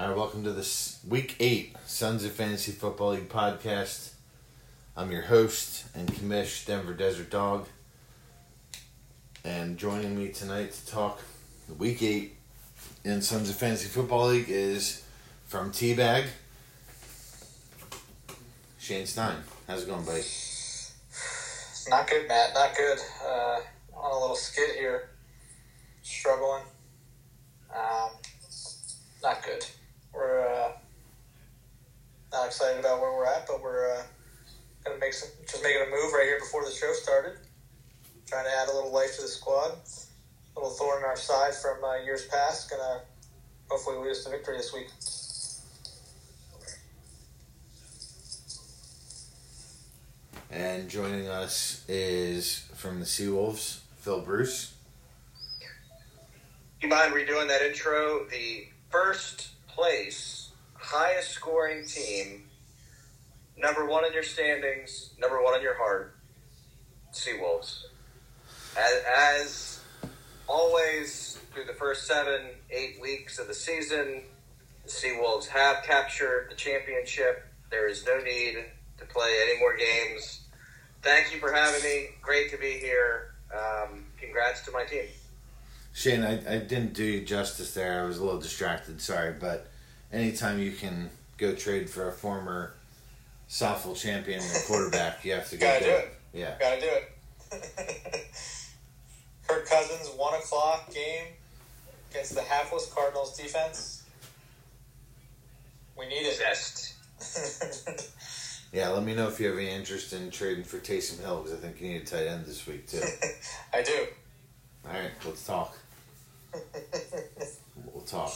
Alright, welcome to this Week 8 Sons of Fantasy Football League podcast. I'm your host and commish, Denver Desert Dog. And joining me tonight to talk Week 8 in Sons of Fantasy Football League is from T-Bag, Shane Stein. How's it going, buddy? Not good, Matt. Not good. On a little skid here. Struggling. Not good. We're not excited about where we're at, but we're going to make a move right here before the show started. Trying to add a little life to the squad. A little thorn in our side from years past. Going to hopefully lead us to victory this week. And joining us is, from the Sea Wolves, Phil Bruce. You mind redoing that intro? The first place, highest scoring team, number one in your standings, number one in your heart, Sea Wolves. As always, through the first 7-8 weeks of the season, the Sea Wolves have captured the championship. There is no need to play any more games. Thank you for having me. Great to be here. Congrats to my team. Shane, I didn't do you justice there. I was a little distracted, sorry. But anytime you can go trade for a former softball champion and quarterback, you have to go do it. Yeah. Gotta do it. Kirk Cousins, 1 o'clock game against the hapless Cardinals defense. We need it. Zest. Yeah, let me know if you have any interest in trading for Taysom Hill, because I think you need a tight end this week, too. I do. All right, let's talk. We'll talk.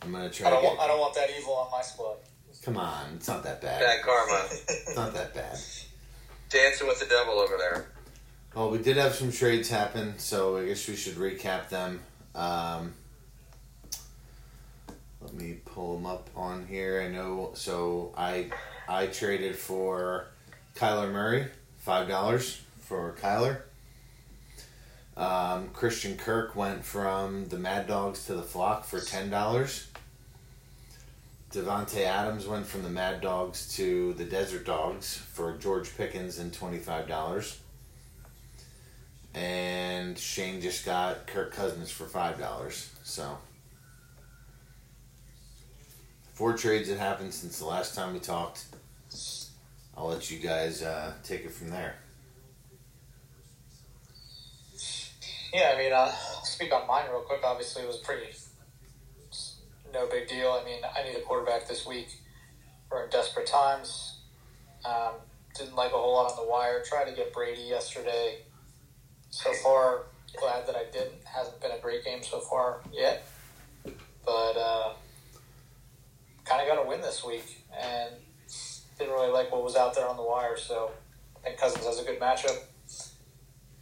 I'm going to try to I don't want that evil on my squad. Come on, it's not that bad. Bad karma. It's not that bad. Dancing with the devil over there. Well, we did have some trades happen, so I guess we should recap them. Let me pull them up on here. I know, so I traded for Kyler Murray, $5 for Kyler. Christian Kirk went from the Mad Dogs to the Flock for $10. Devontae Adams went from the Mad Dogs to the Desert Dogs for George Pickens and $25. And Shane just got Kirk Cousins for $5. So, 4 trades that happened since the last time we talked. I'll let you guys take it from there. Yeah, I mean, I'll speak on mine real quick. Obviously, it was no big deal. I mean, I need a quarterback this week. We're in desperate times. Didn't like a whole lot on the wire. Tried to get Brady yesterday. So far, glad that I didn't. Hasn't been a great game so far yet. But kind of got a win this week. And didn't really like what was out there on the wire. So I think Cousins has a good matchup.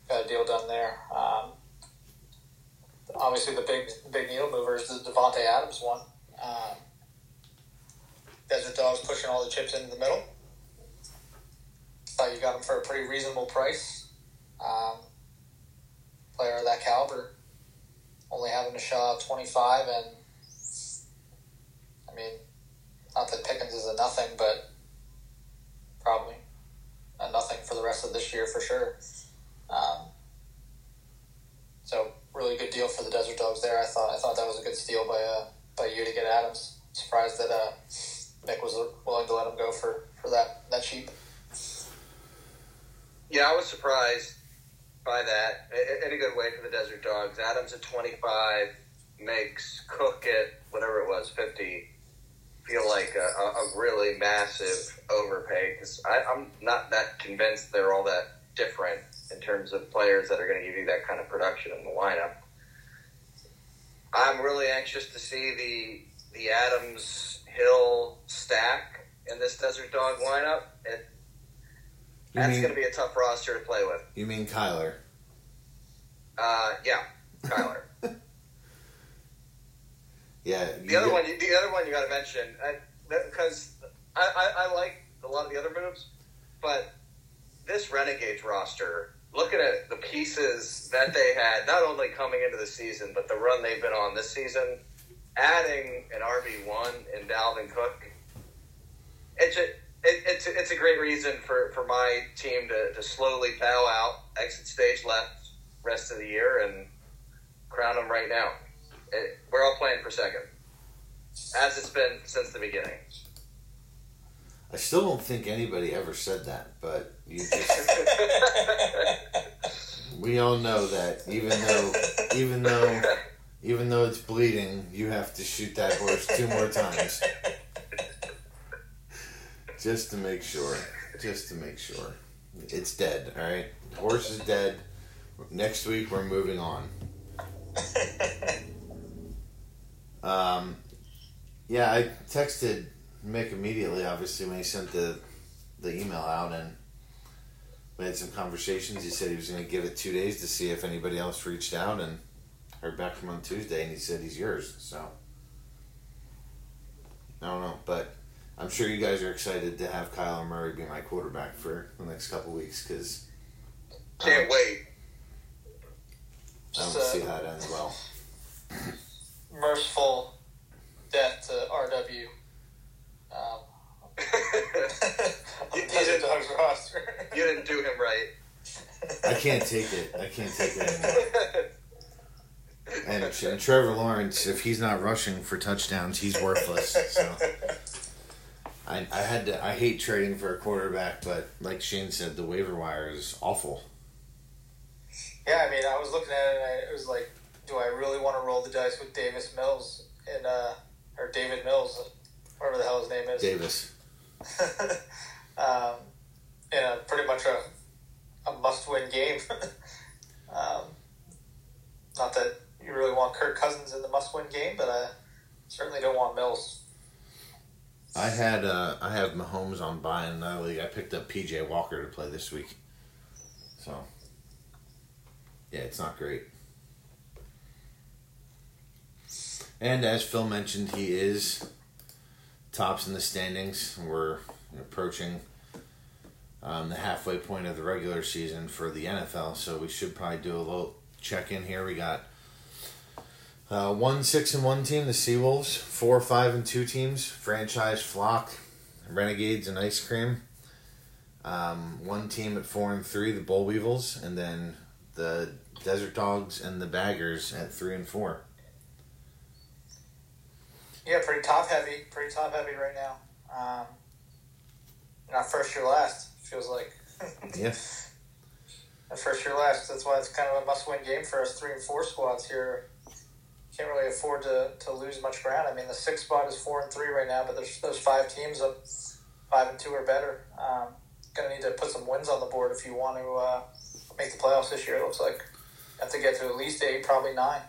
Got a deal done there. Obviously, the big needle mover is the Devontae Adams one. Desert Dogs pushing all the chips into the middle. Thought you got him for a pretty reasonable price. Player of that caliber, only having a shot of 25, and I mean, not that Pickens is a nothing, but probably a nothing for the rest of this year for sure. So really good deal for the Desert Dogs there. I thought that was a good steal by you to get Adams. Surprised that Mick was willing to let him go for that cheap. Yeah, I was surprised by that in a good way for the Desert Dogs. Adams at 25 makes Cook at whatever it was 50 feel like a really massive overpay, because I'm not that convinced they're all that different in terms of players that are going to give you that kind of production in the lineup. I'm really anxious to see the Adams-Hill stack in this Desert Dog lineup. That's going to be a tough roster to play with. You mean Kyler? Yeah, Kyler. Yeah. The other one you got to mention, because I like a lot of the other moves, but this Renegades roster, looking at the pieces that they had, not only coming into the season, but the run they've been on this season, adding an RB1 in Dalvin Cook, it's a great reason for my team to slowly bow out, exit stage left rest of the year, and crown them right now. We're all playing for second, as it's been since the beginning. I still don't think anybody ever said that, but you just... we all know that, even though it's bleeding, you have to shoot that horse 2 more times. Just to make sure. It's dead, all right? The horse is dead. Next week, we're moving on. Yeah, I texted Mick immediately, obviously, when he sent the email out, and we had some conversations. He said he was going to give it 2 days to see if anybody else reached out, and heard back from him on Tuesday, and he said he's yours, so. I don't know, but I'm sure you guys are excited to have Kyler Murray be my quarterback for the next couple weeks, because... Can't wait. I don't see how that ends well. Merciful death to RW. Dog's roster. You didn't do him right. I can't take it anymore. And Trevor Lawrence, if he's not rushing for touchdowns, he's worthless. So I hate trading for a quarterback, but like Shane said, the waiver wire is awful. Yeah, I mean, I was looking at it, and it was like, do I really want to roll the dice with David Mills, whatever the hell his name is. Davis. Pretty much a must-win game. Not that you really want Kirk Cousins in the must-win game, but I certainly don't want Mills. I have Mahomes on bye in that league. I picked up P.J. Walker to play this week, so. Yeah, it's not great. And as Phil mentioned, he is tops in the standings. We're approaching the halfway point of the regular season for the NFL, so we should probably do a little check-in here. We got 1-6-1 team, the Sea Wolves, 4-5-2 teams, Franchise, Flock, Renegades, and Ice Cream. One team at 4-3, the Bullweevils, and then the Desert Dogs and the Baggers at 3-4. Yeah, pretty top heavy right now. Not first year last, feels like. Yeah. Not first year last, that's why it's kind of a must-win game for us 3-4 squads here. Can't really afford to lose much ground. I mean, the 6th spot is 4-3 right now, but there's those 5 teams up 5-2 or better. Gonna need to put some wins on the board if you want to make the playoffs this year, it looks like. Have to get to at least 8, probably 9.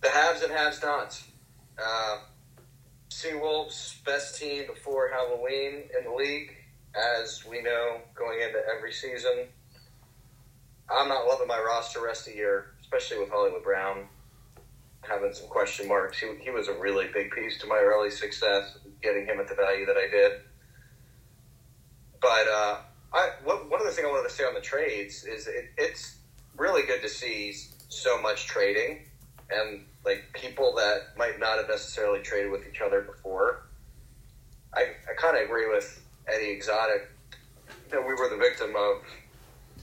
The haves and have-nots. Sea Wolves, best team before Halloween in the league, as we know, going into every season. I'm not loving my roster rest of the year, especially with Hollywood Brown having some question marks. He was a really big piece to my early success, getting him at the value that I did. But, one other thing I wanted to say on the trades is it's really good to see so much trading and like people that might not have necessarily traded with each other before. I kind of agree with Eddie Exotic that we were the victim of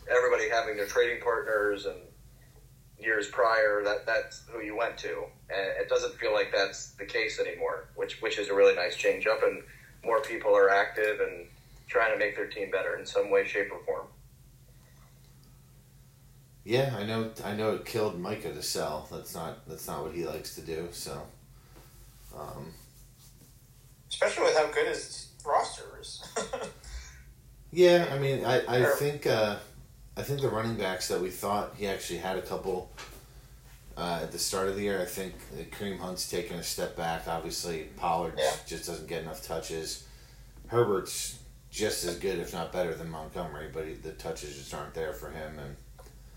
everybody having their trading partners, and years prior that's who you went to. And it doesn't feel like that's the case anymore, which is a really nice change up, and more people are active and trying to make their team better in some way, shape, or form. Yeah, I know it killed Micah to sell. That's not what he likes to do, so. Especially with how good his roster is. Yeah, I mean, I think the running backs that we thought he actually had a couple at the start of the year, I think Kareem Hunt's taken a step back, obviously. Pollard just doesn't get enough touches. Herbert's just as good, if not better, than Montgomery, but the touches just aren't there for him. And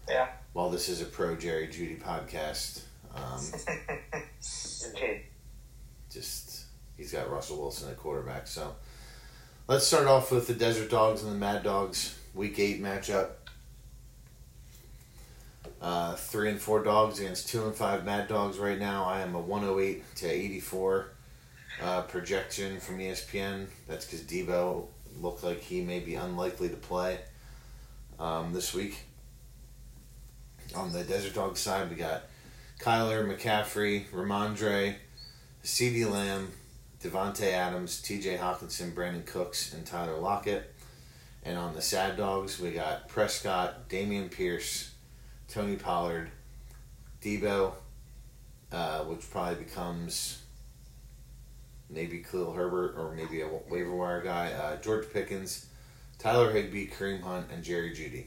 yeah, while this is a pro Jerry Jeudy podcast, just he's got Russell Wilson at quarterback. So let's start off with the Desert Dogs and the Mad Dogs Week 8 matchup. 3 and 4 dogs against 2 and 5 Mad Dogs right now. I am a 108-84 projection from ESPN. That's because Debo looked like he may be unlikely to play this week. On the Desert Dog side, we got Kyler, McCaffrey, Ramondre, CeeDee Lamb, Devontae Adams, TJ Hawkinson, Brandon Cooks, and Tyler Lockett. And on the Sad Dogs, we got Prescott, Damian Pierce, Tony Pollard, Debo, which probably becomes maybe Khalil Herbert or maybe a waiver wire guy, George Pickens, Tyler Higbee, Kareem Hunt, and Jerry Jeudy.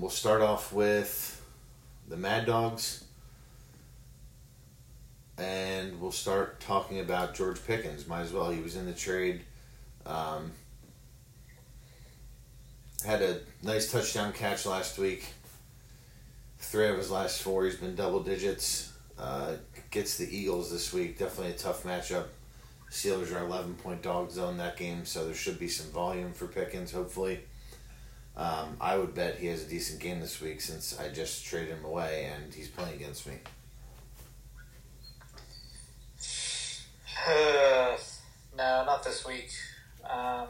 We'll start off with the Mad Dogs, and we'll start talking about George Pickens. Might as well. He was in the trade. Had a nice touchdown catch last week. 3 of his last 4, he's been double digits. Gets the Eagles this week. Definitely a tough matchup. Steelers are 11-point dogs on that game, so there should be some volume for Pickens, hopefully. I would bet he has a decent game this week since I just traded him away and he's playing against me. No, not this week. I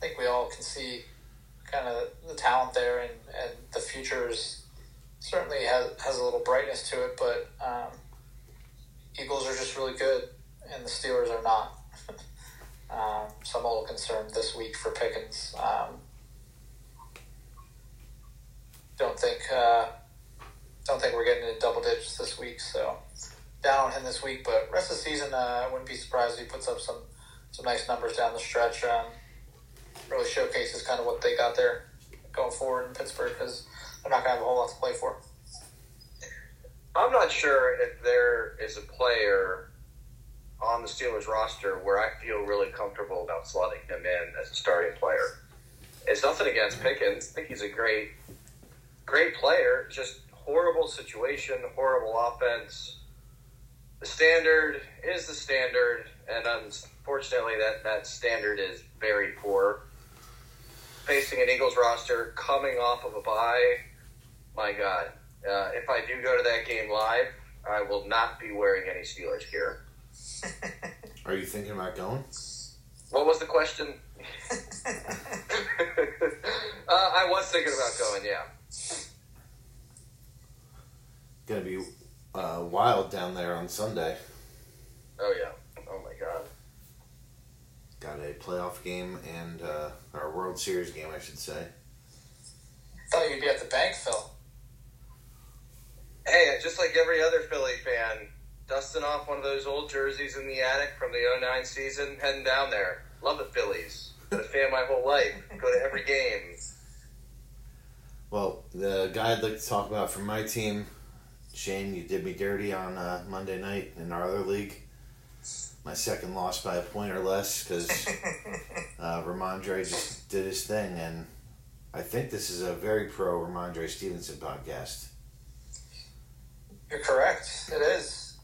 think we all can see kind of the talent there, and the future certainly has a little brightness to it, but Eagles are just really good and the Steelers are not. So I'm a little concerned this week for Pickens. Don't think we're getting into double digits this week, so down on him this week. But rest of the season, I wouldn't be surprised if he puts up some nice numbers down the stretch. Really showcases kind of what they got there going forward in Pittsburgh, because they're not going to have a whole lot to play for. I'm not sure if there is a player on the Steelers roster where I feel really comfortable about slotting him in as a starting player. It's nothing against Pickens. I think he's a great player, just horrible situation, horrible offense. The standard is the standard, and unfortunately that standard is very poor. Facing an Eagles roster, coming off of a bye, my God. If I do go to that game live, I will not be wearing any Steelers gear. Are you thinking about going? What was the question? I was thinking about going, yeah. Gonna be wild down there on Sunday. Oh yeah! Oh my God! Got a playoff game and our World Series game, I should say. Thought you'd be at the bank, Phil. Hey, just like every other Philly fan, dusting off one of those old jerseys in the attic from the 2009 season, heading down there. Love the Phillies. Been a fan my whole life. Go to every game. Well, the guy I'd like to talk about from my team, Shane, you did me dirty on Monday night in our other league. My second loss by a point or less because Ramondre just did his thing. And I think this is a very pro Ramondre Stevenson podcast. You're correct. It is.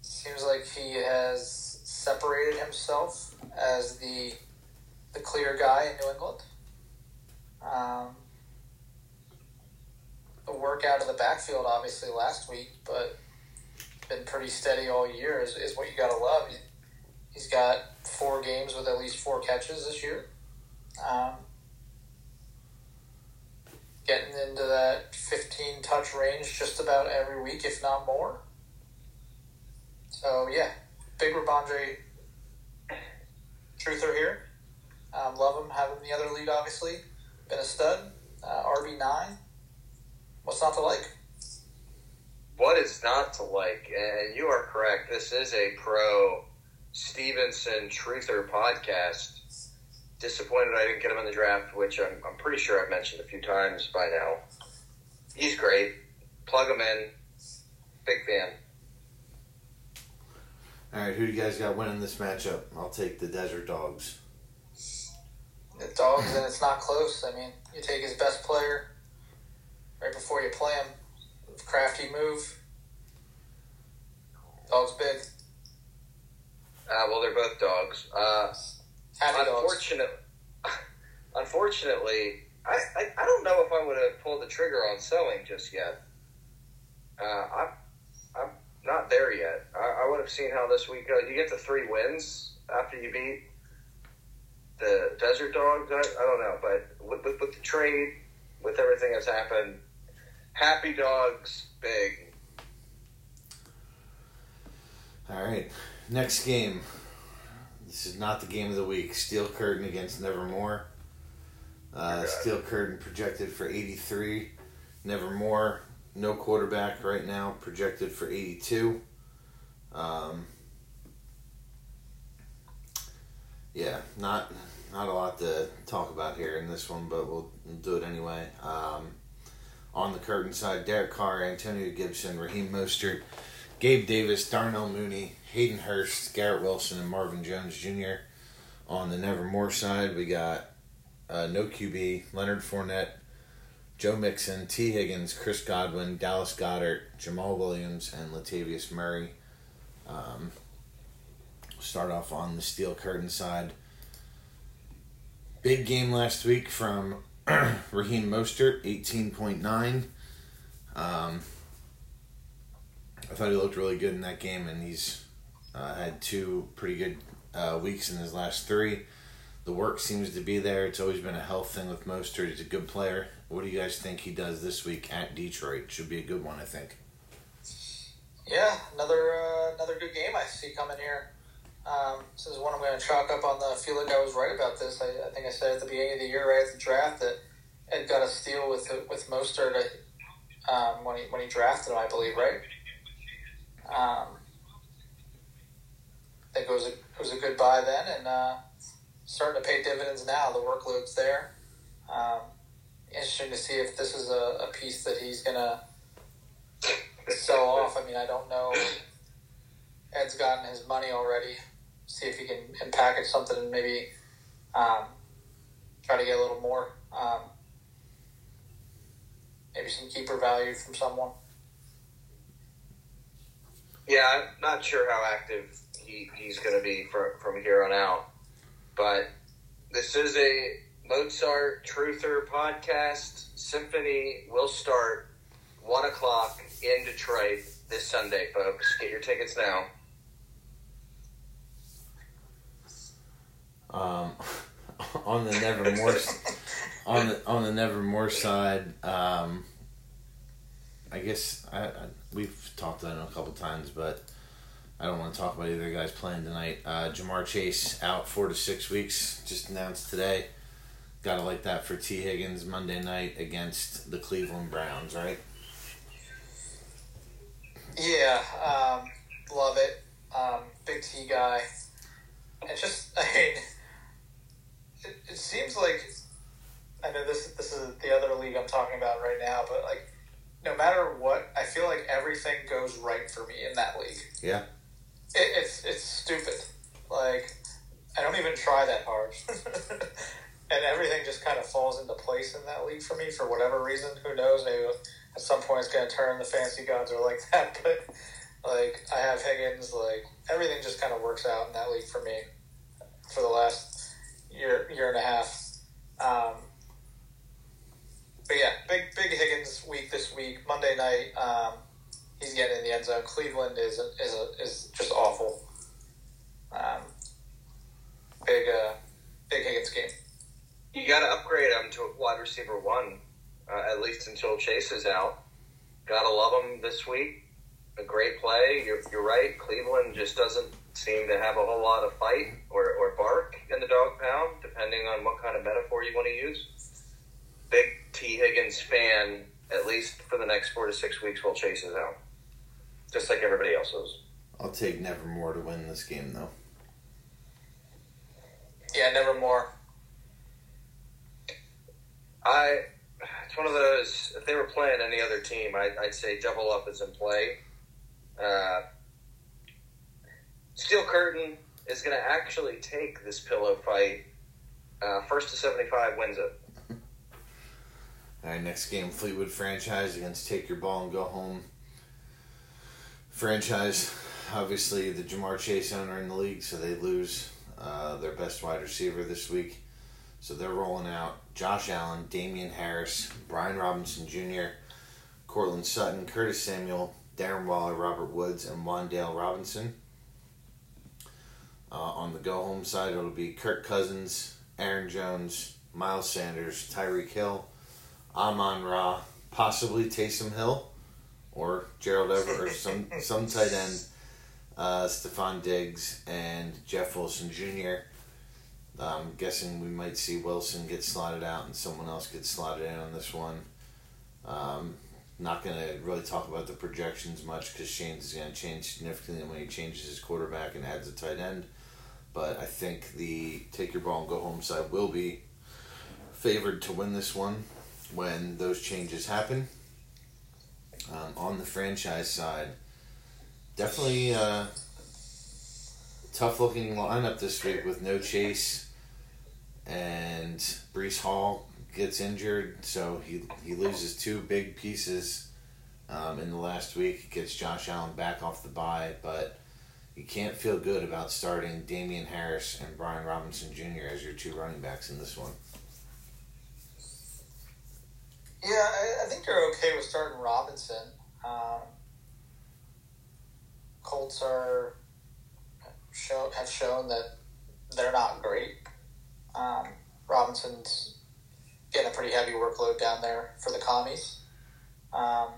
Seems like he has separated himself as the clear guy in New England. The work out of the backfield, obviously, last week, but been pretty steady all year is what you got to love. He's got 4 games with at least 4 catches this year. Getting into that 15-touch range just about every week, if not more. So, yeah, big Ramondre truther here. Love him, having the other lead, obviously. Been a stud, RB9. What's not to like? What is not to like? And you are correct. This is a pro Stevenson Truther podcast. Disappointed I didn't get him in the draft, which I'm pretty sure I've mentioned a few times by now. He's great. Plug him in. Big fan. All right, who do you guys got winning this matchup? I'll take the Desert Dogs. The Dogs, and it's not close. I mean, you take his best player right before you play him. Crafty move. Dogs big. Well, they're both dogs. Happy dogs. unfortunately, I don't know if I would have pulled the trigger on selling just yet. I'm not there yet. I would have seen how this week goes. You get the 3 wins after you beat the Desert Dogs. I don't know, but with the trade, with everything that's happened, Happy Dogs big. All right, next game. This is not the game of the week. Steel Curtain against Nevermore. Steel Curtain projected for 83. Nevermore, no quarterback right now, projected for 82. Yeah, not a lot to talk about here in this one, but we'll do it anyway. On the Curtain side, Derek Carr, Antonio Gibson, Raheem Mostert, Gabe Davis, Darnell Mooney, Hayden Hurst, Garrett Wilson, and Marvin Jones Jr. On the Nevermore side, we got no QB, Leonard Fournette, Joe Mixon, T. Higgins, Chris Godwin, Dallas Goedert, Jamal Williams, and Latavius Murray. Start off on the Steel Curtain side. Big game last week from Raheem Mostert, 18.9. I thought he looked really good in that game, and he's had 2 pretty good weeks in his last 3. The work seems to be there. It's always been a health thing with Mostert. He's a good player. What do you guys think he does this week at Detroit? Should be a good one, I think. Yeah, another good game I see coming here. This is one I'm going to chalk up on the feel like I was right about this. I think I said at the beginning of the year, right at the draft, that Ed got a steal with Mostert when he drafted him, I believe, right? I think it was a good buy then, and starting to pay dividends now. The workload's there. Interesting to see if this is a piece that he's going to sell off. I mean, I don't know. Ed's gotten his money already. See if he can package something and maybe try to get a little more. Maybe some keeper value from someone. Yeah, I'm not sure how active he's going to be from here on out. But this is a Mozart Truther podcast. Symphony will start 1 o'clock in Detroit this Sunday, folks. Get your tickets now. On the Nevermore on the Nevermore side, I guess we've talked about it a couple times, but I don't want to talk about either guy's playing tonight. Jamar Chase out 4 to 6 weeks, just announced today. Got to like that for T. Higgins Monday night against the Cleveland Browns, right? Yeah, love it. Big T guy. It just, I mean, it seems like, I know this is the other league I'm talking about right now, but like, no matter what, I feel like everything goes right for me in that league. Yeah. It's stupid. Like, I don't even try that hard. And everything just kind of falls into place in that league for me for whatever reason. Who knows? Maybe at some point it's going to turn. The fantasy gods are like that. But, like, I have Higgins. Like, everything just kind of works out in that league for me for the last year and a half. But, yeah, big Higgins week this week. Monday night, he's getting in the end zone. Cleveland is just awful. Big Higgins game. You got to upgrade him to wide receiver 1, at least until Chase is out. Got to love him this week. A great play. You're right. Cleveland just doesn't seem to have a whole lot of fight or bark in the dog pound, depending on what kind of metaphor you want to use. Big T. Higgins fan, at least for the next 4 to 6 weeks, while Chase is out. Just like everybody else is. I'll take Nevermore to win this game, though. Yeah, Nevermore. It's one of those, if they were playing any other team, I'd say double up is in play. Steel Curtain is going to actually take this pillow fight. First to 75 wins it. All right, next game, Fleetwood Franchise against Take Your Ball and Go Home. Franchise, obviously the Jamar Chase owner in the league, so they lose their best wide receiver this week. So they're rolling out Josh Allen, Damian Harris, Brian Robinson Jr., Cortland Sutton, Curtis Samuel, Darren Waller, Robert Woods, and Wan'Dale Robinson. On the go-home side, it'll be Kirk Cousins, Aaron Jones, Miles Sanders, Tyreek Hill, Amon-Ra, possibly Taysom Hill, or Gerald Everett, or some tight end, Stephon Diggs, and Jeff Wilson Jr. I'm guessing we might see Wilson get slotted out and someone else get slotted in on this one. Not going to really talk about the projections much because Shane's is going to change significantly when he changes his quarterback and adds a tight end. But I think the Take Your Ball and Go Home side will be favored to win this one when those changes happen. On the franchise side, definitely tough-looking lineup this week with no Chase, and Breece Hall gets injured, so he loses two big pieces in the last week. He gets Josh Allen back off the bye, but you can't feel good about starting Damian Harris and Brian Robinson Jr. as your two running backs in this one. Yeah, I think you're okay with starting Robinson. Colts have shown that they're not great. Robinson's getting a pretty heavy workload down there for the commies. Not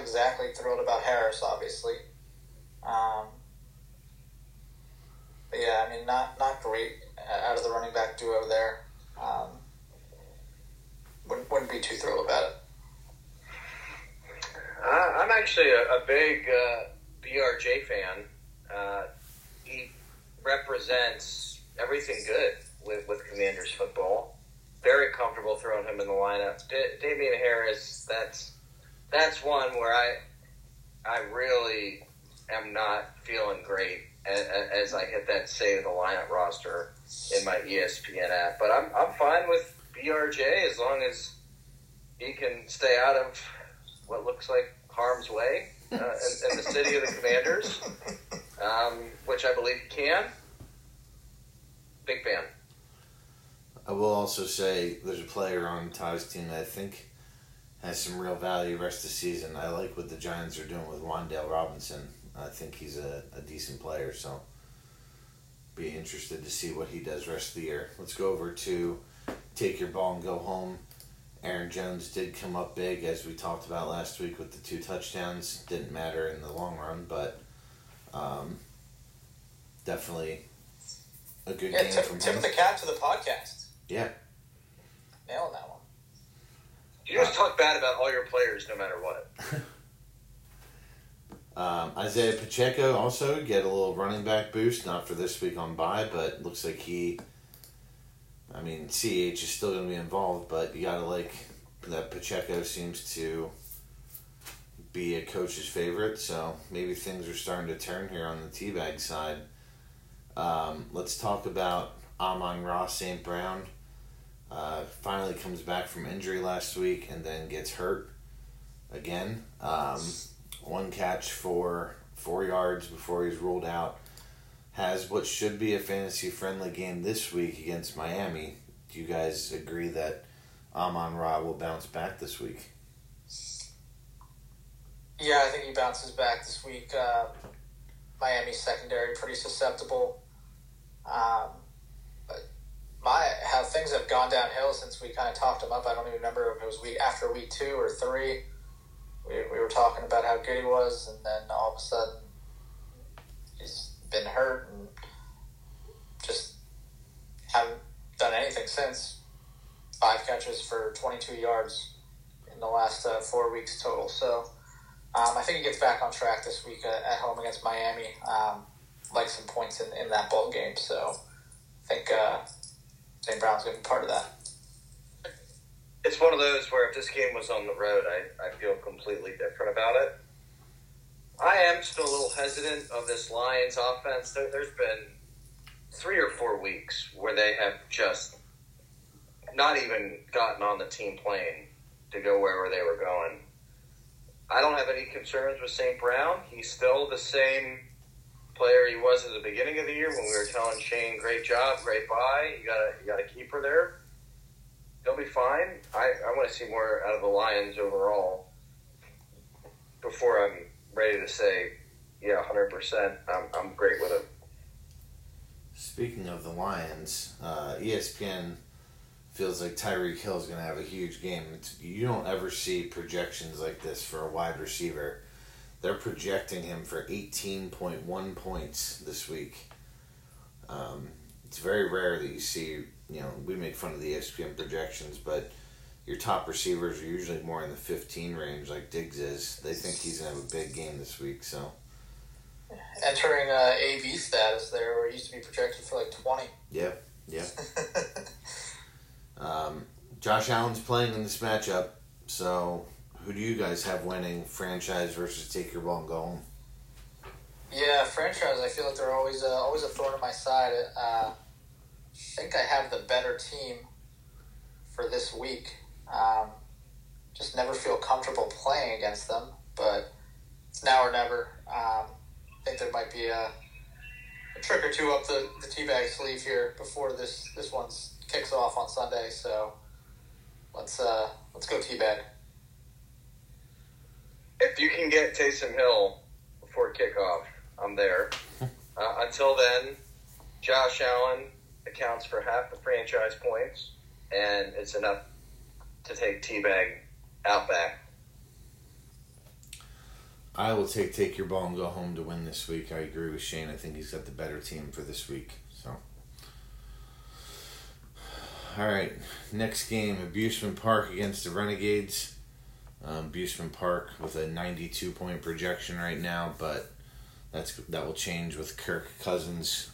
exactly thrilled about Harris, obviously. But yeah, I mean, not great out of the running back duo there. Wouldn't be too thrilled about it. I'm actually a big BRJ fan. He represents everything good with Commanders football. Very comfortable throwing him in the lineup. Damian Harris, that's one where I really am not feeling great as I hit that save the lineup roster in my ESPN app. But I'm fine with BRJ as long as he can stay out of what looks like harm's way in the city of the Commanders, which I believe he can. Big fan. I will also say there's a player on Ty's team that I think has some real value rest of the season. I like what the Giants are doing with Wan'Dale Robinson. I think he's a decent player, so be interested to see what he does rest of the year. Let's go over to Take Your Ball and Go Home. Aaron Jones did come up big, as we talked about last week, with the two touchdowns. Didn't matter in the long run, but definitely a good game from him. Tip of the cap to the podcast. Yeah. Nailing that one. You just talk bad about all your players no matter what. Isaiah Pacheco also get a little running back boost, not for this week on bye, but looks like he... I mean, CH is still going to be involved, but you got to like that Pacheco seems to be a coach's favorite, so maybe things are starting to turn here on the T-Bag side. Let's talk about Amon-Ra St. Brown. Finally comes back from injury last week and then gets hurt again. One catch for 4 yards before he's ruled out. Has what should be a fantasy-friendly game this week against Miami. Do you guys agree that Amon-Ra will bounce back this week? Yeah, I think he bounces back this week. Miami's secondary pretty susceptible. How things have gone downhill since we kind of talked him up. I don't even remember if it was after week 2 or 3. We were talking about how good he was, and then all of a sudden he's been hurt and just haven't done anything since. 5 catches for 22 yards in the last 4 weeks total. So I think he gets back on track this week at home against Miami. Like some points in that ball game. So I think St. Brown's going to be part of that. It's one of those where if this game was on the road, I feel completely different about it. I am still a little hesitant of this Lions offense. There's been 3 or 4 weeks where they have just not even gotten on the team plane to go wherever they were going. I don't have any concerns with St. Brown. He's still the same player he was at the beginning of the year when we were telling Shane, great job, great buy, you got a keeper there. He'll be fine. I want to see more out of the Lions overall before I'm ready to say, yeah, 100%, I'm great with him. Speaking of the Lions, ESPN feels like Tyreek Hill is going to have a huge game. You don't ever see projections like this for a wide receiver. They're projecting him for 18.1 points this week. It's very rare that you see, you know, we make fun of the ESPN projections, but your top receivers are usually more in the 15 range like Diggs is. They think he's going to have a big game this week, so. Entering AV status there, where he used to be projected for like 20. Yep. Josh Allen's playing in this matchup, so who do you guys have winning, franchise versus Take Your Ball and Go Home? Yeah, franchise, I feel like they're always a thorn in my side. I think I have the better team for this week. Just never feel comfortable playing against them, but it's now or never. I think there might be a trick or two up the T-Bag sleeve here before this one kicks off on Sunday, so let's go T-Bag. If you can get Taysom Hill before kickoff, I'm there. Until then, Josh Allen accounts for half the franchise points, and it's enough to take T-Bag out back. I will take your ball and go home to win this week. I agree with Shane. I think he's got the better team for this week. So, all right, next game, Abusement Park against the Renegades. Abusement Park with a 92-point projection right now, but that will change with Kirk Cousins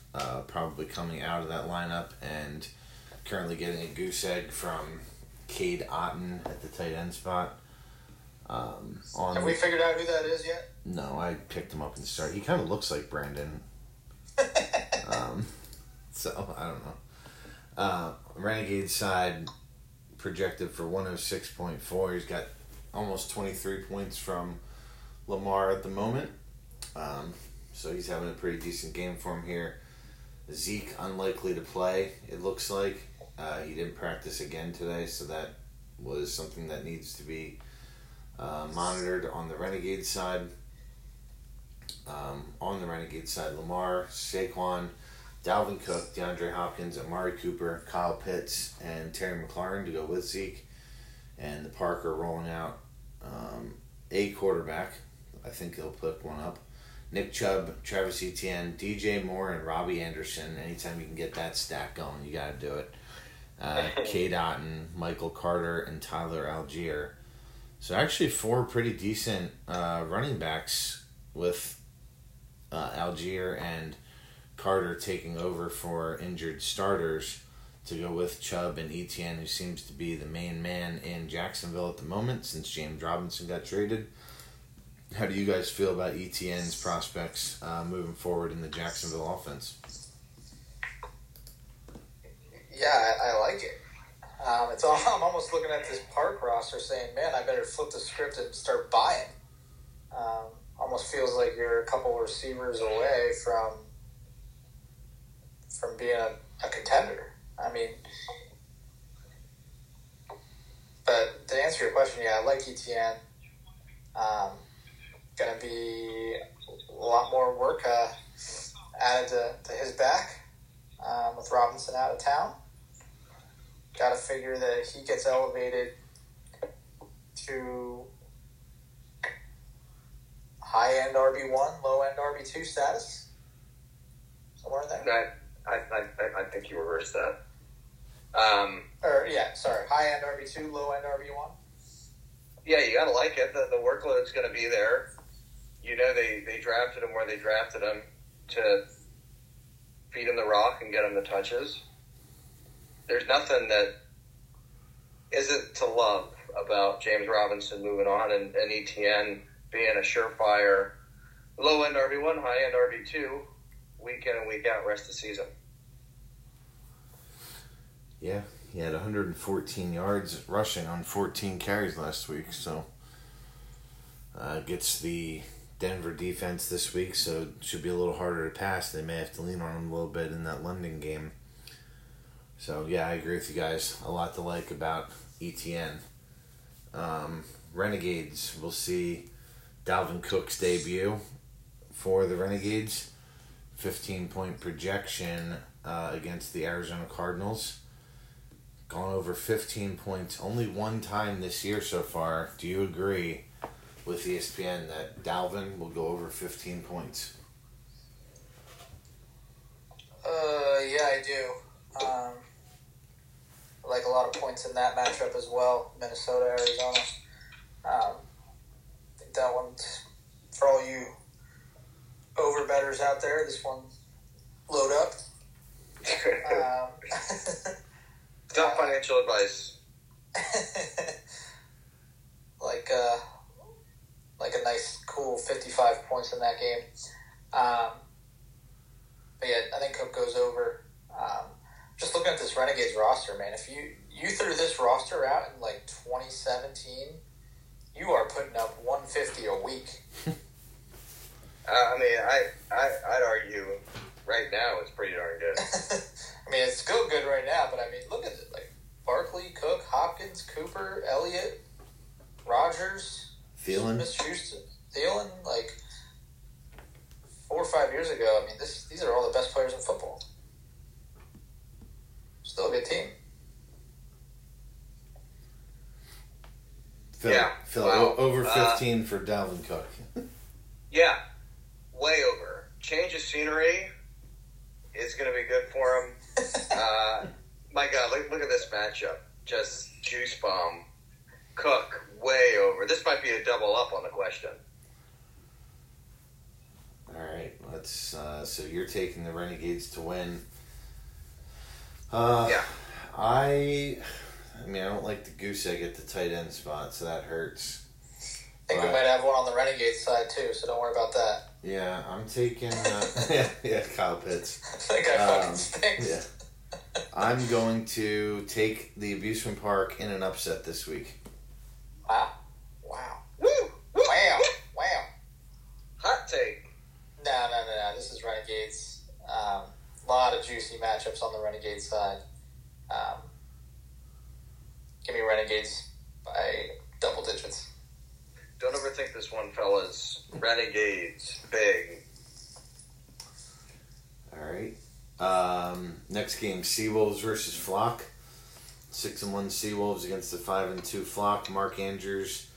probably coming out of that lineup and currently getting a goose egg from Cade Otton at the tight end spot. Have we figured out who that is yet? No, I picked him up and started. He kind of looks like Brandon. So, I don't know. Renegade side projected for 106.4. He's got almost 23 points from Lamar at the moment. So he's having a pretty decent game for him here. Zeke unlikely to play, it looks like. He didn't practice again today, so that was something that needs to be monitored on the Renegade side. Lamar, Saquon, Dalvin Cook, DeAndre Hopkins, Amari Cooper, Kyle Pitts, and Terry McLaurin to go with Zeke. And the Park are rolling out a quarterback. I think they'll put one up. Nick Chubb, Travis Etienne, DJ Moore, and Robbie Anderson. Anytime you can get that stack going, you got to do it. Cade Otton, Michael Carter, and Tyler Algier. So actually four pretty decent running backs with Algier and Carter taking over for injured starters to go with Chubb and Etienne, who seems to be the main man in Jacksonville at the moment since James Robinson got traded. How do you guys feel about Etienne's prospects moving forward in the Jacksonville offense? Yeah, I like it. I'm almost looking at this Park roster saying, man, I better flip the script and start buying. Almost feels like you're a couple receivers away from being a contender. I mean, but to answer your question, yeah, I like Etienne. Going to be a lot more work added to his back with Robinson out of town. Got to figure that he gets elevated to high-end RB1, low-end RB2 status. Somewhere in there. I think you reversed that. High-end RB2, low-end RB1. Yeah, you got to like it. The workload's going to be there. You know they drafted him where they drafted him to feed him the rock and get him the touches. There's nothing that isn't to love about James Robinson moving on and Etienne being a surefire low-end RB1, high-end RB2, week in and week out, rest of the season. Yeah, he had 114 yards rushing on 14 carries last week, so gets the Denver defense this week, so it should be a little harder to pass. They may have to lean on them a little bit in that London game. So, yeah, I agree with you guys. A lot to like about ETN. Renegades, we'll see Dalvin Cook's debut for the Renegades. 15-point projection against the Arizona Cardinals. Gone over 15 points only one time this year so far. Do you agree with ESPN that Dalvin will go over 15 points? Yeah, I do. I like a lot of points in that matchup as well, Minnesota, Arizona. I think that one, for all you over bettors out there, this one, load up. It's not financial advice. Like a nice, cool 55 points in that game. But yeah, I think Cook goes over. Just looking at this Renegades roster, man, if you threw this roster out in like 2017, you are putting up 150 a week. I mean, I'd argue right now it's pretty darn good. I mean, it's still good right now, but I mean, look at it. Like, Barkley, Cook, Hopkins, Cooper, Elliott, Rodgers, Thielen, like 4 or 5 years ago. I mean, these are all the best players in football. Still a good team. Phil, over 15 for Dalvin Cook. Yeah, way over. Change of scenery is going to be good for him. My God, look at this matchup. Just juice bomb. Cook, way over. This might be a double up on the question. All right, let's. So you're taking the Renegades to win. Yeah. I mean, I don't like the goose egg at the tight end spot, so that hurts. I think we might have one on the Renegades side, too, so don't worry about that. Yeah, I'm taking... yeah, Kyle Pitts. That guy fucking stinks. Yeah. I'm going to take the Abusement Park in an upset this week. Wow. Wow. Hot take. No. This is Renegades. A lot of juicy matchups on the Renegades side. Give me Renegades by double digits. Don't overthink this one, fellas. Renegades, big. All right. Next game, Sea Wolves versus Flock. 6-1 Sea Wolves against the 5-2 Flock. Mark Andrews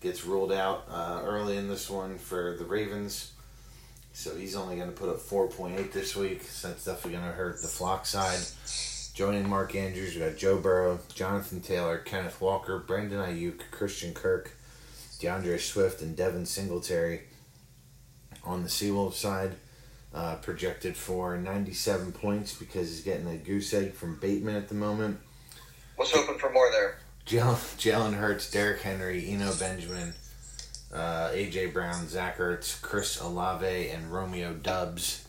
gets ruled out early in this one for the Ravens. So he's only going to put up 4.8 this week. So that's definitely going to hurt the Flock side. Joining Mark Andrews, we got Joe Burrow, Jonathan Taylor, Kenneth Walker, Brandon Ayuk, Christian Kirk, DeAndre Swift, and Devin Singletary on the Seawolves side, projected for 97 points because he's getting a goose egg from Bateman at the moment. Was hoping for more there. Jalen Hurts, Derrick Henry, Eno Benjamin, A.J. Brown, Zach Ertz, Chris Olave, and Romeo Doubs.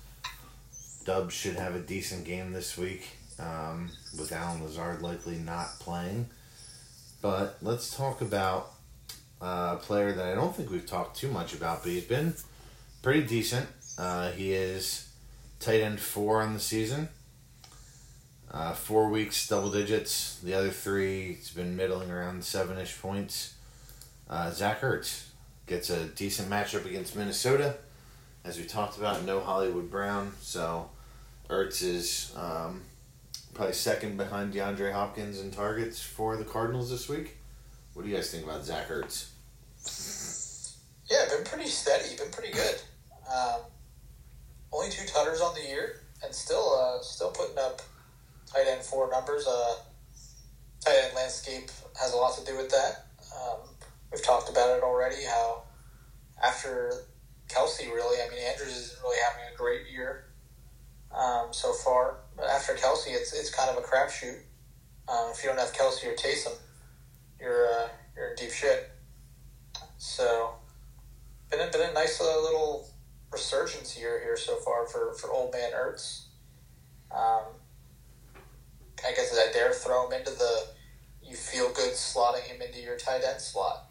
Doubs should have a decent game this week, with Allen Lazard likely not playing. But let's talk about a player that I don't think we've talked too much about, but he's been pretty decent. He is tight end 4 on the season. 4 weeks, double digits. The other 3, it's been middling around 7-ish points. Zach Ertz gets a decent matchup against Minnesota. As we talked about, no Hollywood Brown. So Ertz is probably second behind DeAndre Hopkins in targets for the Cardinals this week. What do you guys think about Zach Ertz? Yeah, been pretty steady, been pretty good. Only 2 tutters on the year, and still putting up tight end 4 numbers. Tight end landscape has a lot to do with that. We've talked about it already. How after Kelsey, really, I mean, Andrews isn't really having a great year so far, but after Kelsey, it's kind of a crapshoot. If you don't have Kelsey or Taysom, You're in deep shit. So, been a nice little resurgence year here so far for old man Ertz. I guess I dare throw him into the you feel good slotting him into your tight end slot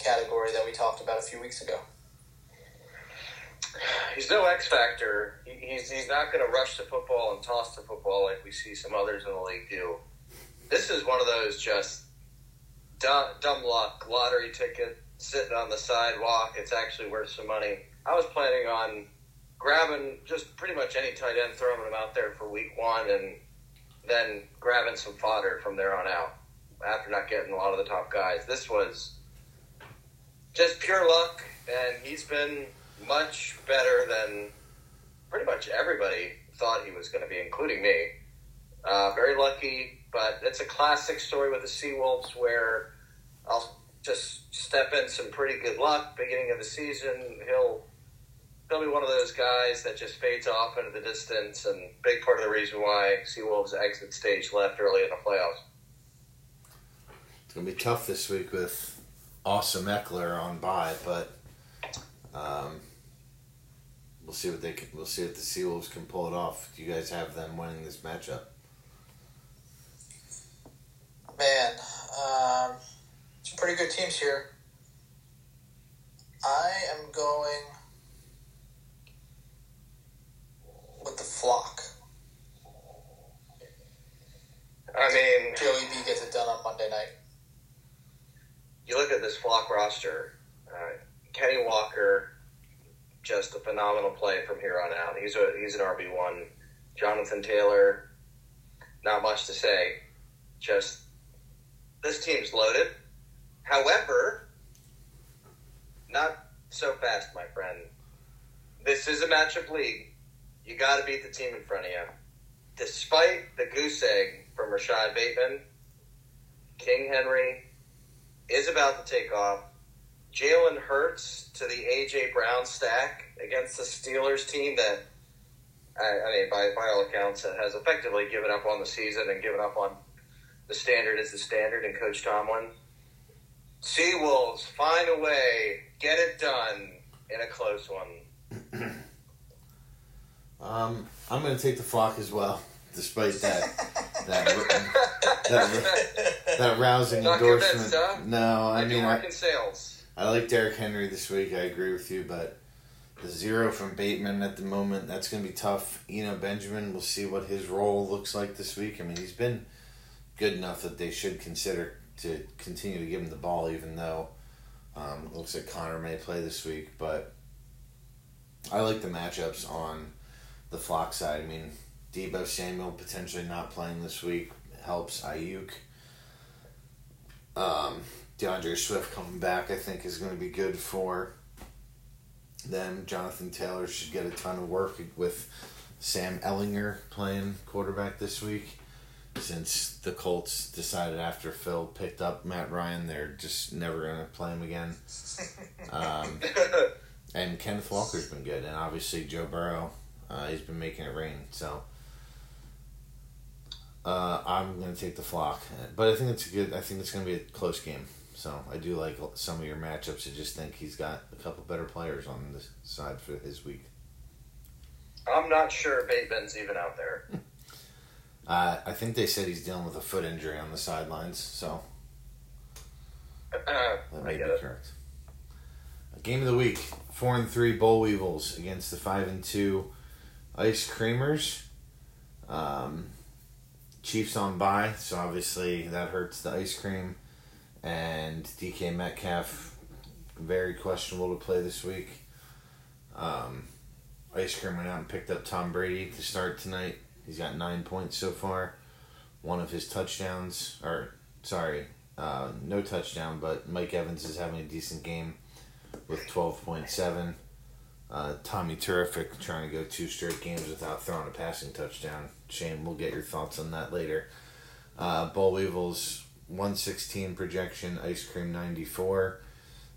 category that we talked about a few weeks ago. He's no X Factor. He's not going to rush the football and toss the football like we see some others in the league do. This is one of those just dumb luck lottery ticket sitting on the sidewalk. It's actually worth some money. I was planning on grabbing just pretty much any tight end, throwing them out there for week one, and then grabbing some fodder from there on out after not getting a lot of the top guys. This was just pure luck, and he's been much better than pretty much everybody thought he was going to be, including me. Very lucky, but it's a classic story with the Sea Wolves where I'll just step in some pretty good luck beginning of the season. He'll be one of those guys that just fades off into the distance, and big part of the reason why Sea Wolves exit stage left early in the playoffs. It's going to be tough this week with Austin Eckler on bye, but we'll see what we'll see if the Sea Wolves can pull it off. Do you guys have them winning this matchup? Man, some pretty good teams here. I am going with the Flock. I mean, Joey B gets it done on Monday night. You look at this Flock roster. Kenny Walker, just a phenomenal play from here on out. He's an RB1. Jonathan Taylor, not much to say. Just, this team's loaded. However, not so fast, my friend. This is a matchup league. You got to beat the team in front of you. Despite the goose egg from Rashad Bateman, King Henry is about to take off. Jalen Hurts to the A.J. Brown stack against the Steelers team that, I mean, by all accounts, has effectively given up on the season and given up on the standard is the standard and Coach Tomlin. Sea Wolves, find a way, get it done in a close one. I'm going to take the Flock as well, despite that rousing not endorsement. Convinced, huh? No, I mean, work in sales. I like Derrick Henry this week. I agree with you, but the 0 from Bateman at the moment, that's going to be tough. Eno Benjamin, we'll see what his role looks like this week. I mean, he's been good enough that they should consider to continue to give him the ball, even though it looks like Connor may play this week. But I like the matchups on the Flock side. I mean, Deebo Samuel potentially not playing this week helps Ayuk. DeAndre Swift coming back, I think, is going to be good for them. Jonathan Taylor should get a ton of work with Sam Ehlinger playing quarterback this week. Since the Colts decided after Phil picked up Matt Ryan, they're just never going to play him again. And Kenneth Walker's been good. And obviously Joe Burrow, he's been making it rain. So I'm going to take the Flock. But I think it's going to be a close game. So I do like some of your matchups. I just think he's got a couple better players on this side for his week. I'm not sure Bateman's even out there. I think they said he's dealing with a foot injury on the sidelines, so that may be correct. Game of the week: 4-3 Bullweevils against the 5-2 Ice Creamers. Chiefs on bye, so obviously that hurts the Ice Cream. And DK Metcalf, very questionable to play this week. Ice Cream went out and picked up Tom Brady to start tonight. He's got 9 points so far. One of his touchdowns, no touchdown, but Mike Evans is having a decent game with 12.7. Tommy Terrific trying to go 2 straight games without throwing a passing touchdown. Shane, we'll get your thoughts on that later. Bullweevils 116 projection, Ice Cream 94.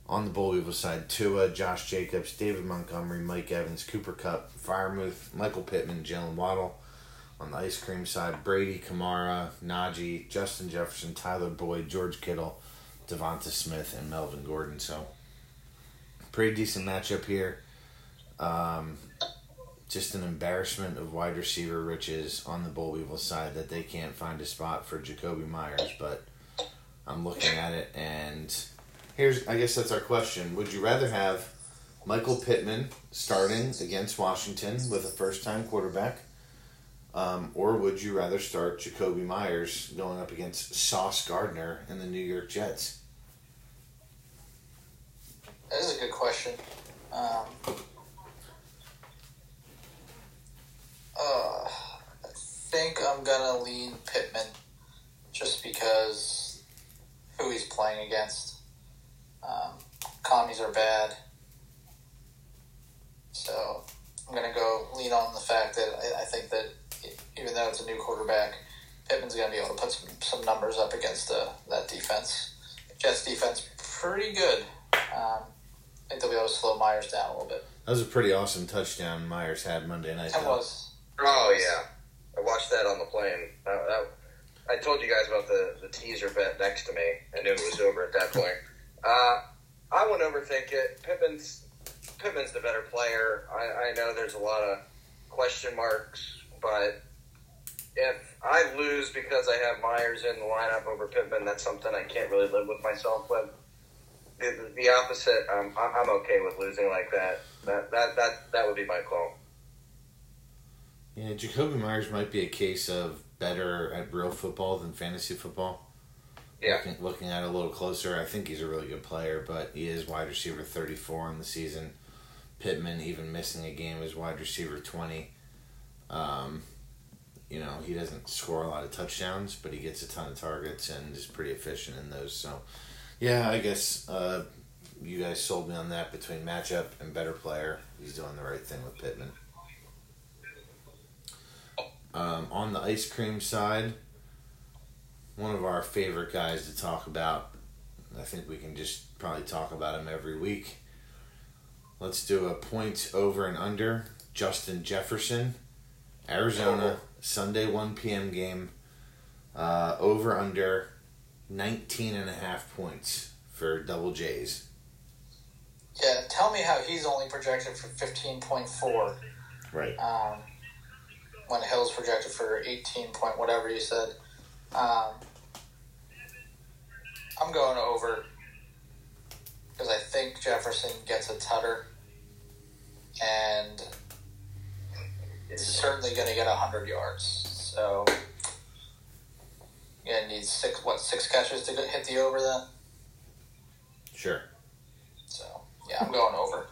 On the Bullweevil side, Tua, Josh Jacobs, David Montgomery, Mike Evans, Cooper Kupp, Freiermuth, Michael Pittman, Jalen Waddle. On the Ice Cream side, Brady, Kamara, Najee, Justin Jefferson, Tyler Boyd, George Kittle, Devonta Smith, and Melvin Gordon. So, pretty decent matchup here. Just an embarrassment of wide receiver riches on the Bullweevil side that they can't find a spot for Jacoby Myers. But I'm looking at it, and here's, I guess that's our question. Would you rather have Michael Pittman starting against Washington with a first-time quarterback. Or would you rather start Jacoby Myers going up against Sauce Gardner and the New York Jets? That is a good question. I think I'm going to lean Pittman just because who he's playing against. Commies are bad. So I'm going to go lean on the fact that I think that even though it's a new quarterback, Pittman's going to be able to put some numbers up against that defense. Jets defense, pretty good. I think they'll be able to slow Myers down a little bit. That was a pretty awesome touchdown Myers had Monday night. It was. Oh, yeah. I watched that on the plane. I told you guys about the teaser bet next to me. I knew it was over at that point. I wouldn't overthink it. Pittman's the better player. I know there's a lot of question marks, but if I lose because I have Myers in the lineup over Pittman, that's something I can't really live with myself with. The opposite, I'm okay with losing like that. That would be my call. Yeah, Jacoby Myers might be a case of better at real football than fantasy football. Yeah. Looking at it a little closer, I think he's a really good player, but he is wide receiver 34 in the season. Pittman, even missing a game, is wide receiver 20. He doesn't score a lot of touchdowns, but he gets a ton of targets and is pretty efficient in those. So, yeah, I guess you guys sold me on that. Between matchup and better player, he's doing the right thing with Pittman. On the ice cream side, one of our favorite guys to talk about. I think we can just probably talk about him every week. Let's do a points over and under. Justin Jefferson, Arizona, Sunday 1 p.m. game. Over under 19.5 points for Double J's. Yeah, tell me how he's only projected for 15.4. Right. When Hill's projected for 18 point whatever you said. I'm going over because I think Jefferson gets a tutter and it's certainly going to get 100 yards. So yeah, needs six catches to hit the over then? Sure. So yeah, I'm going over.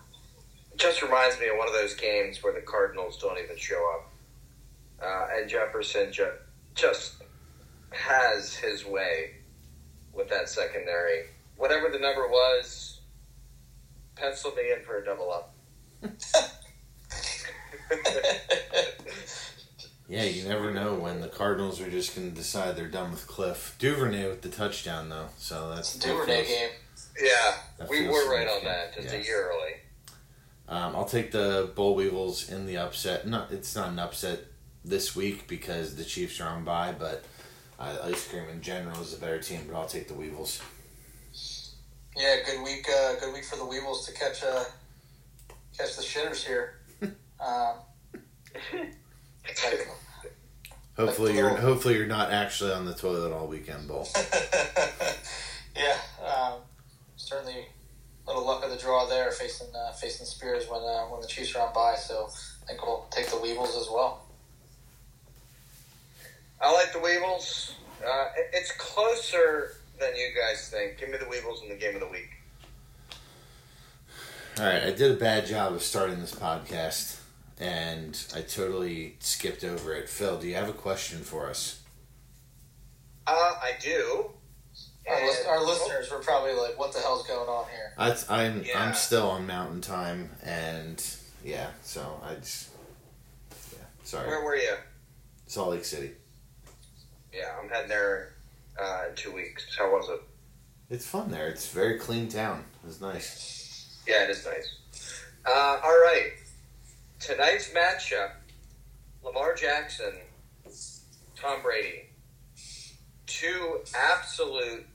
It just reminds me of one of those games where the Cardinals don't even show up. And Jefferson just has his way with that secondary. Whatever the number was, pencil me in for a double up. Yeah, you never know when the Cardinals are just going to decide they're done with Cliff. Duvernay with the touchdown, though. So that's Duvernay game. Yeah, we were right on that just a year early. I'll take the Bullweevils in the upset. No, it's not an upset this week because the Chiefs are on bye, but Ice Cream in general is a better team, but I'll take the Weevils. Yeah, good week for the Weevils to catch the shitters here. Hopefully you're not actually on the toilet all weekend, Bull. Yeah, certainly a little luck of the draw there facing Spears when the Chiefs are on bye, so I think we'll take the Weevils as well. I like the Weevils. It's closer than you guys think. Give me the Weevils in the game of the week. All right, I did a bad job of starting this podcast, and I totally skipped over it. Phil, do you have a question for us? I do. Our listeners were probably like, what the hell's going on here? I'm still on Mountain Time, and yeah, so sorry. Where were you? Salt Lake City. Yeah, I'm heading there in 2 weeks. How was it? It's fun there. It's a very clean town. It's nice. Yeah, it is nice. All right. Tonight's matchup, Lamar Jackson, Tom Brady. Two absolute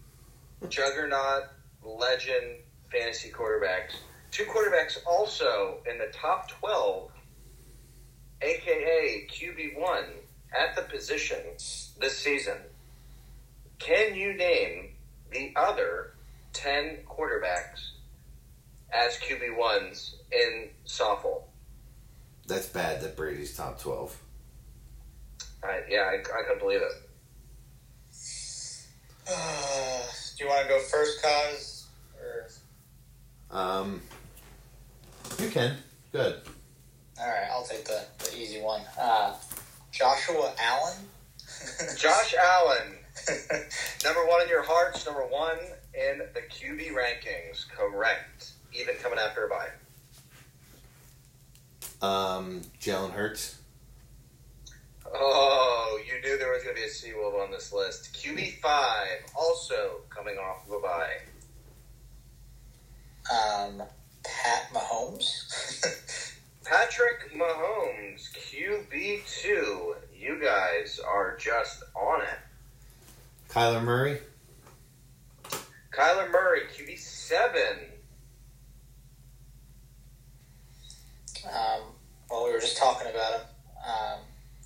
juggernaut legend fantasy quarterbacks. Two quarterbacks also in the top 12, a.k.a. QB1. At the position this season, can you name the other 10 quarterbacks as QB1s in softball. That's bad that Brady's top 12. I couldn't believe it. Do you want to go first, Cause? You can. Good. All right, I'll take the easy one. Joshua Allen. Josh Allen. Number one in your hearts, number one in the QB rankings. Correct. Even coming after a bye. Jalen Hurts. Oh, you knew there was going to be a Sea Wolf on this list. QB5, also coming off of a bye. Pat Mahomes. Patrick Mahomes, QB2. You guys are just on it. Kyler Murray. Kyler Murray, QB7. Well, we were just talking about him.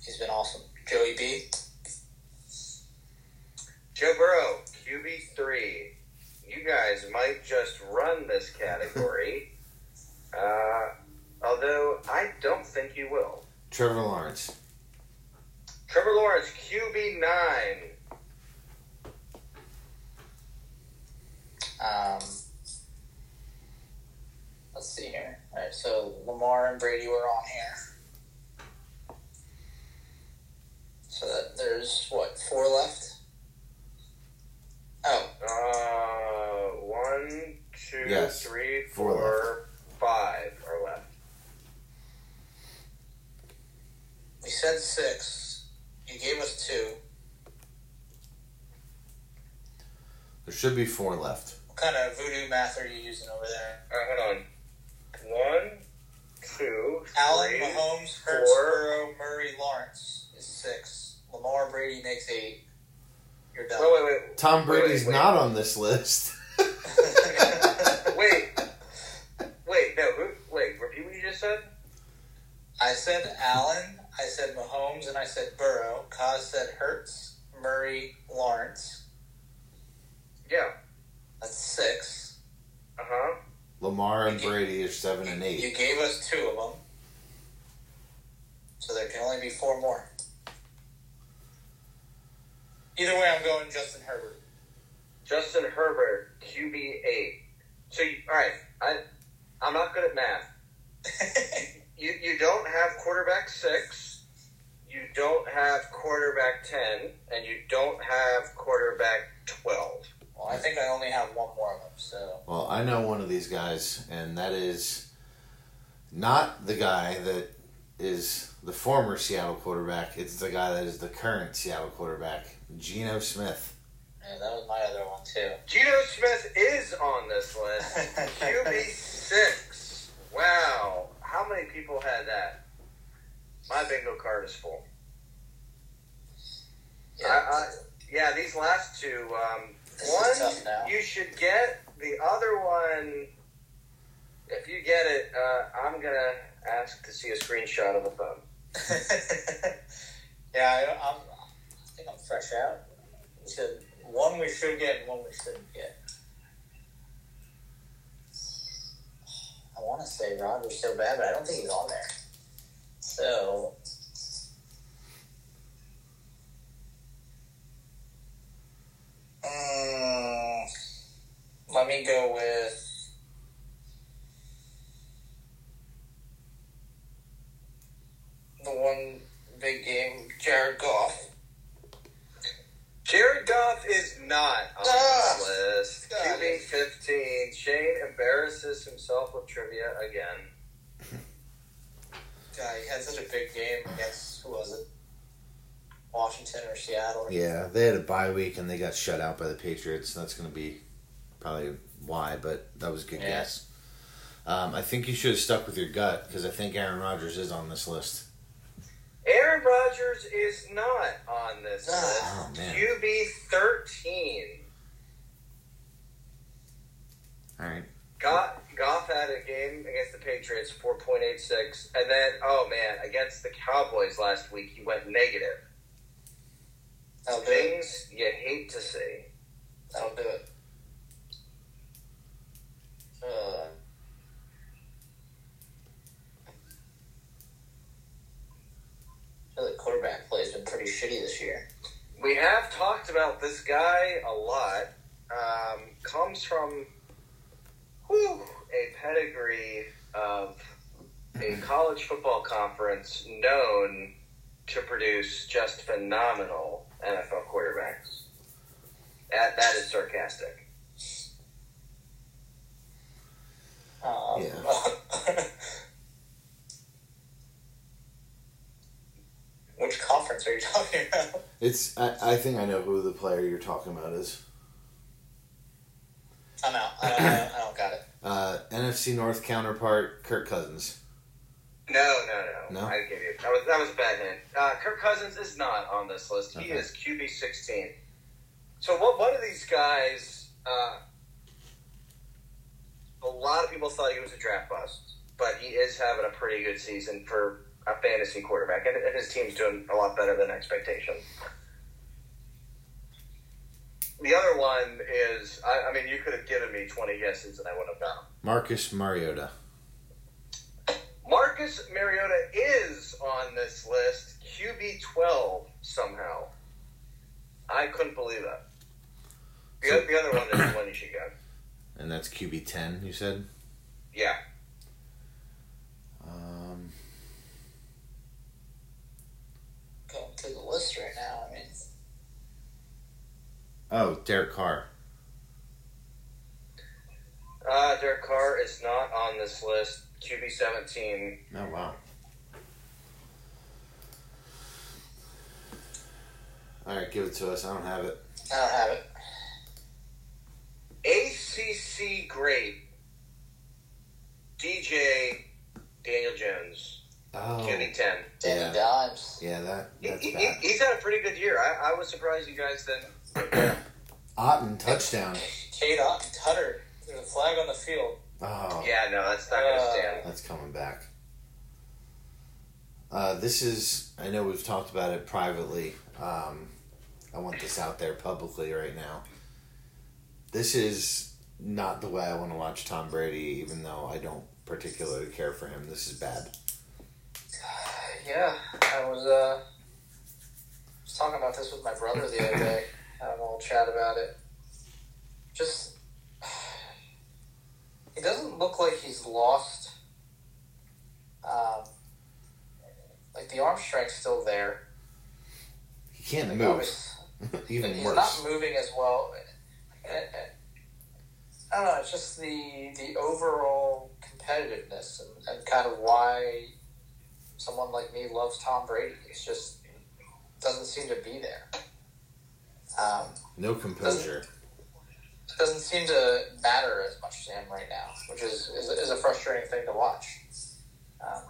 He's been awesome. Joey B. Joe Burrow, QB3. You guys might just run this category. Although, I don't think you will. Trevor Lawrence. Trevor Lawrence, QB9. Let's see here. All right, so Lamar and Brady were on here. So that there's, what, four left? Oh. One, two, yes. Three, four, five are left. We said six. You gave us two. There should be four left. What kind of voodoo math are you using over there? Hold on. One, two, Allen, three, Mahomes, Hurts, Burrow, Murray, Lawrence is six. Lamar, Brady makes 8. You're done. Wait. Tom Brady's not on this list. Wait, repeat what you just said? I said Allen, I said Mahomes, and I said Burrow. Kaz said Hurts, Murray, Lawrence. Yeah. That's 6. Uh-huh. Lamar and Brady are 7 and 8. You gave us 2 of them. So there can only be 4 more. Either way, I'm going Justin Herbert. Justin Herbert, QB8. So, all right, I'm not good at math. you don't have quarterback 6, you don't have quarterback 10, and you don't have quarterback 12. Well, I think I only have one more of them. So. Well, I know one of these guys, and that is not the guy that is the former Seattle quarterback. It's the guy that is the current Seattle quarterback. Geno Smith. Yeah, that was my other one, too. Geno Smith is on this list. QB6. Wow. How many people had that? My bingo card is full. Yeah, these last two. One you should get. The other one, if you get it, I'm going to ask to see a screenshot of the phone. Yeah, I'm fresh out. We said one we should get and one we shouldn't get. I want to say Rodgers so bad, but I don't think he's on there. So. Let me go with. The one big game, Jared Goff. Jared Goff is not on this list. QB 15. Shane embarrasses himself with trivia again. God, he had such a big game against, who was it? Washington or Seattle? Yeah, they had a bye week and they got shut out by the Patriots. That's going to be probably why, but that was a good guess. I think you should have stuck with your gut because I think Aaron Rodgers is on this list. Aaron Rodgers is not on this list. Oh, man. QB 13. All right. Goff had a game against the Patriots, 4.86. And then, oh, man, against the Cowboys last week, he went negative. That'll do things it. You hate to see. That'll do it. shitty this year. We have talked about this guy a lot. Comes from a pedigree of a college football conference known to produce just phenomenal NFL quarterbacks. That is sarcastic. Yeah. Which conference are you talking about? I think I know who the player you're talking about is. I'm out. I don't got it. NFC North counterpart, Kirk Cousins. No. I give you that was a bad hint. Kirk Cousins is not on this list. Okay. He is QB 16. So what are these guys? A lot of people thought he was a draft bust, but he is having a pretty good season for a fantasy quarterback, and his team's doing a lot better than expectation. The other one is, I mean, you could have given me 20 guesses and I wouldn't have got them. Marcus Mariota. Marcus Mariota is on this list, QB 12 somehow. I couldn't believe that. The other one is the one you should go. And that's QB 10, you said? Yeah. Going through the list right now, I mean... Oh, Derek Carr. Derek Carr is not on this list. QB 17. Oh, wow. All right, give it to us. I don't have it. ACC great DJ Daniel Jones. Oh. QB 10. Danny Dimes. Yeah, he's had a pretty good year. I was surprised you guys didn't. Otten, touchdown. Cade Otten, Tutter. There's a flag on the field. Oh. Yeah, no, that's not going to stand. That's coming back. This is, I know we've talked about it privately. I want this out there publicly right now. This is not the way I want to watch Tom Brady, even though I don't particularly care for him. This is bad. Yeah, I was talking about this with my brother the other day. Had a little chat about it. Just, it doesn't look like he's lost. Like the arm strength's still there. He can't move. Even he's worse. He's not moving as well. I don't know, it's just the overall competitiveness and kind of why someone like me loves Tom Brady. It's just doesn't seem to be there. No composure. Doesn't seem to matter as much to him right now, which is a frustrating thing to watch. I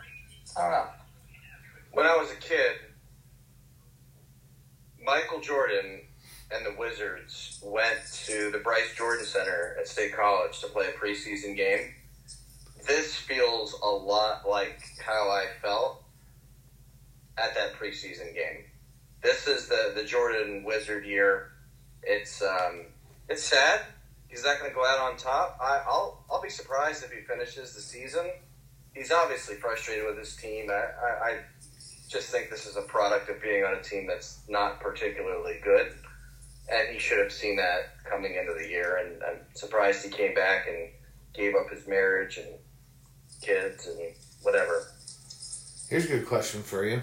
don't know. When I was a kid, Michael Jordan and the Wizards went to the Bryce Jordan Center at State College to play a preseason game. This feels a lot like how I felt at that preseason game. This is the Jordan Wizard year. It's sad. He's not going to go out on top. I'll be surprised if he finishes the season. He's obviously frustrated with his team. I just think this is a product of being on a team that's not particularly good. And he should have seen that coming into the year. And I'm surprised he came back and gave up his marriage and kids and whatever. Here's a good question for you.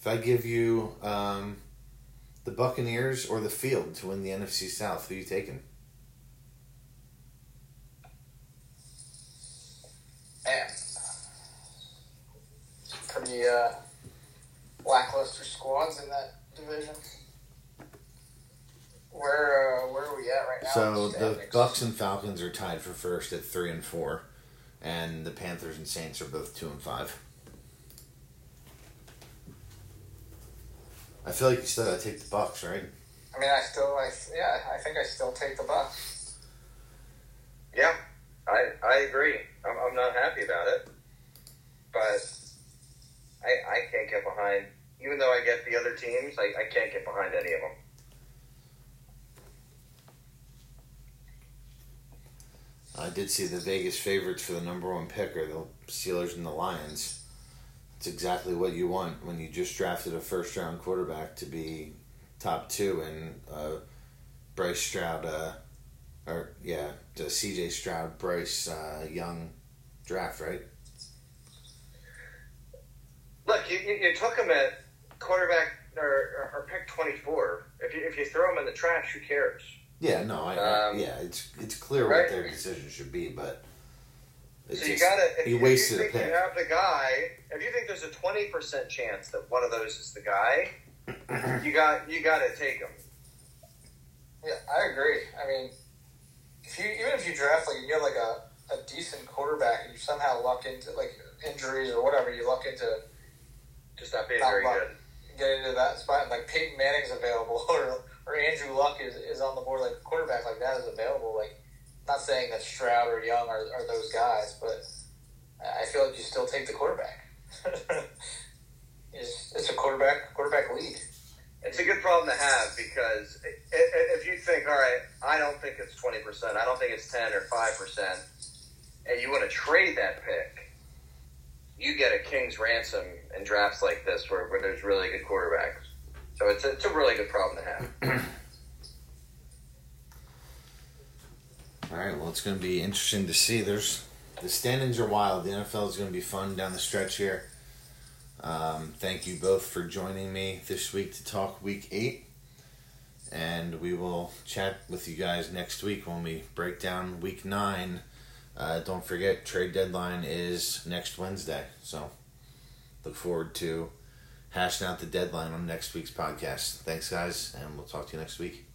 If I give you the Buccaneers or the field to win the NFC South, who are you taking? Man. Pretty lackluster squads in that division. Where are we at right now? So the Bucks and Falcons are tied for first at 3-4, and the Panthers and Saints are both 2-5. I feel like you still gotta take the Bucks, right? I mean, I think I still take the Bucks. Yeah, I agree. I'm not happy about it, but I can't get behind. Even though I get the other teams, I can't get behind any of them. I did see the Vegas favorites for the number 1 pick are the Steelers and the Lions. It's exactly what you want when you just drafted a first-round quarterback to be top two and Bryce Stroud, the C.J. Stroud, Bryce Young draft, right? Look, you took him at quarterback or pick 24. If you throw him in the trash, who cares? Yeah, no, it's clear right? What their decision should be, but it's so you wasted a pick. You have the guy. If you think there's a 20% chance that one of those is the guy, you got to take him. Yeah, I agree. I mean, even if you draft and you have a decent quarterback and you somehow luck into injuries or whatever, you luck into just not being very good. Get into that spot, Peyton Manning's available, or Andrew Luck is on the board, a quarterback like that is available. Not saying that Stroud or Young are those guys, but I feel like you still take the quarterback. It's a quarterback league. It's a good problem to have because if you think, all right, I don't think it's 20%, I don't think it's 10 or 5%, and you want to trade that pick, you get a king's ransom in drafts like this where there's really good quarterbacks. So it's a really good problem to have. All right, well, it's going to be interesting to see. The standings are wild. The NFL is going to be fun down the stretch here. Thank you both for joining me this week to talk Week 8. And we will chat with you guys next week when we break down Week 9. Don't forget, trade deadline is next Wednesday. So look forward to hashing out the deadline on next week's podcast. Thanks, guys, and we'll talk to you next week.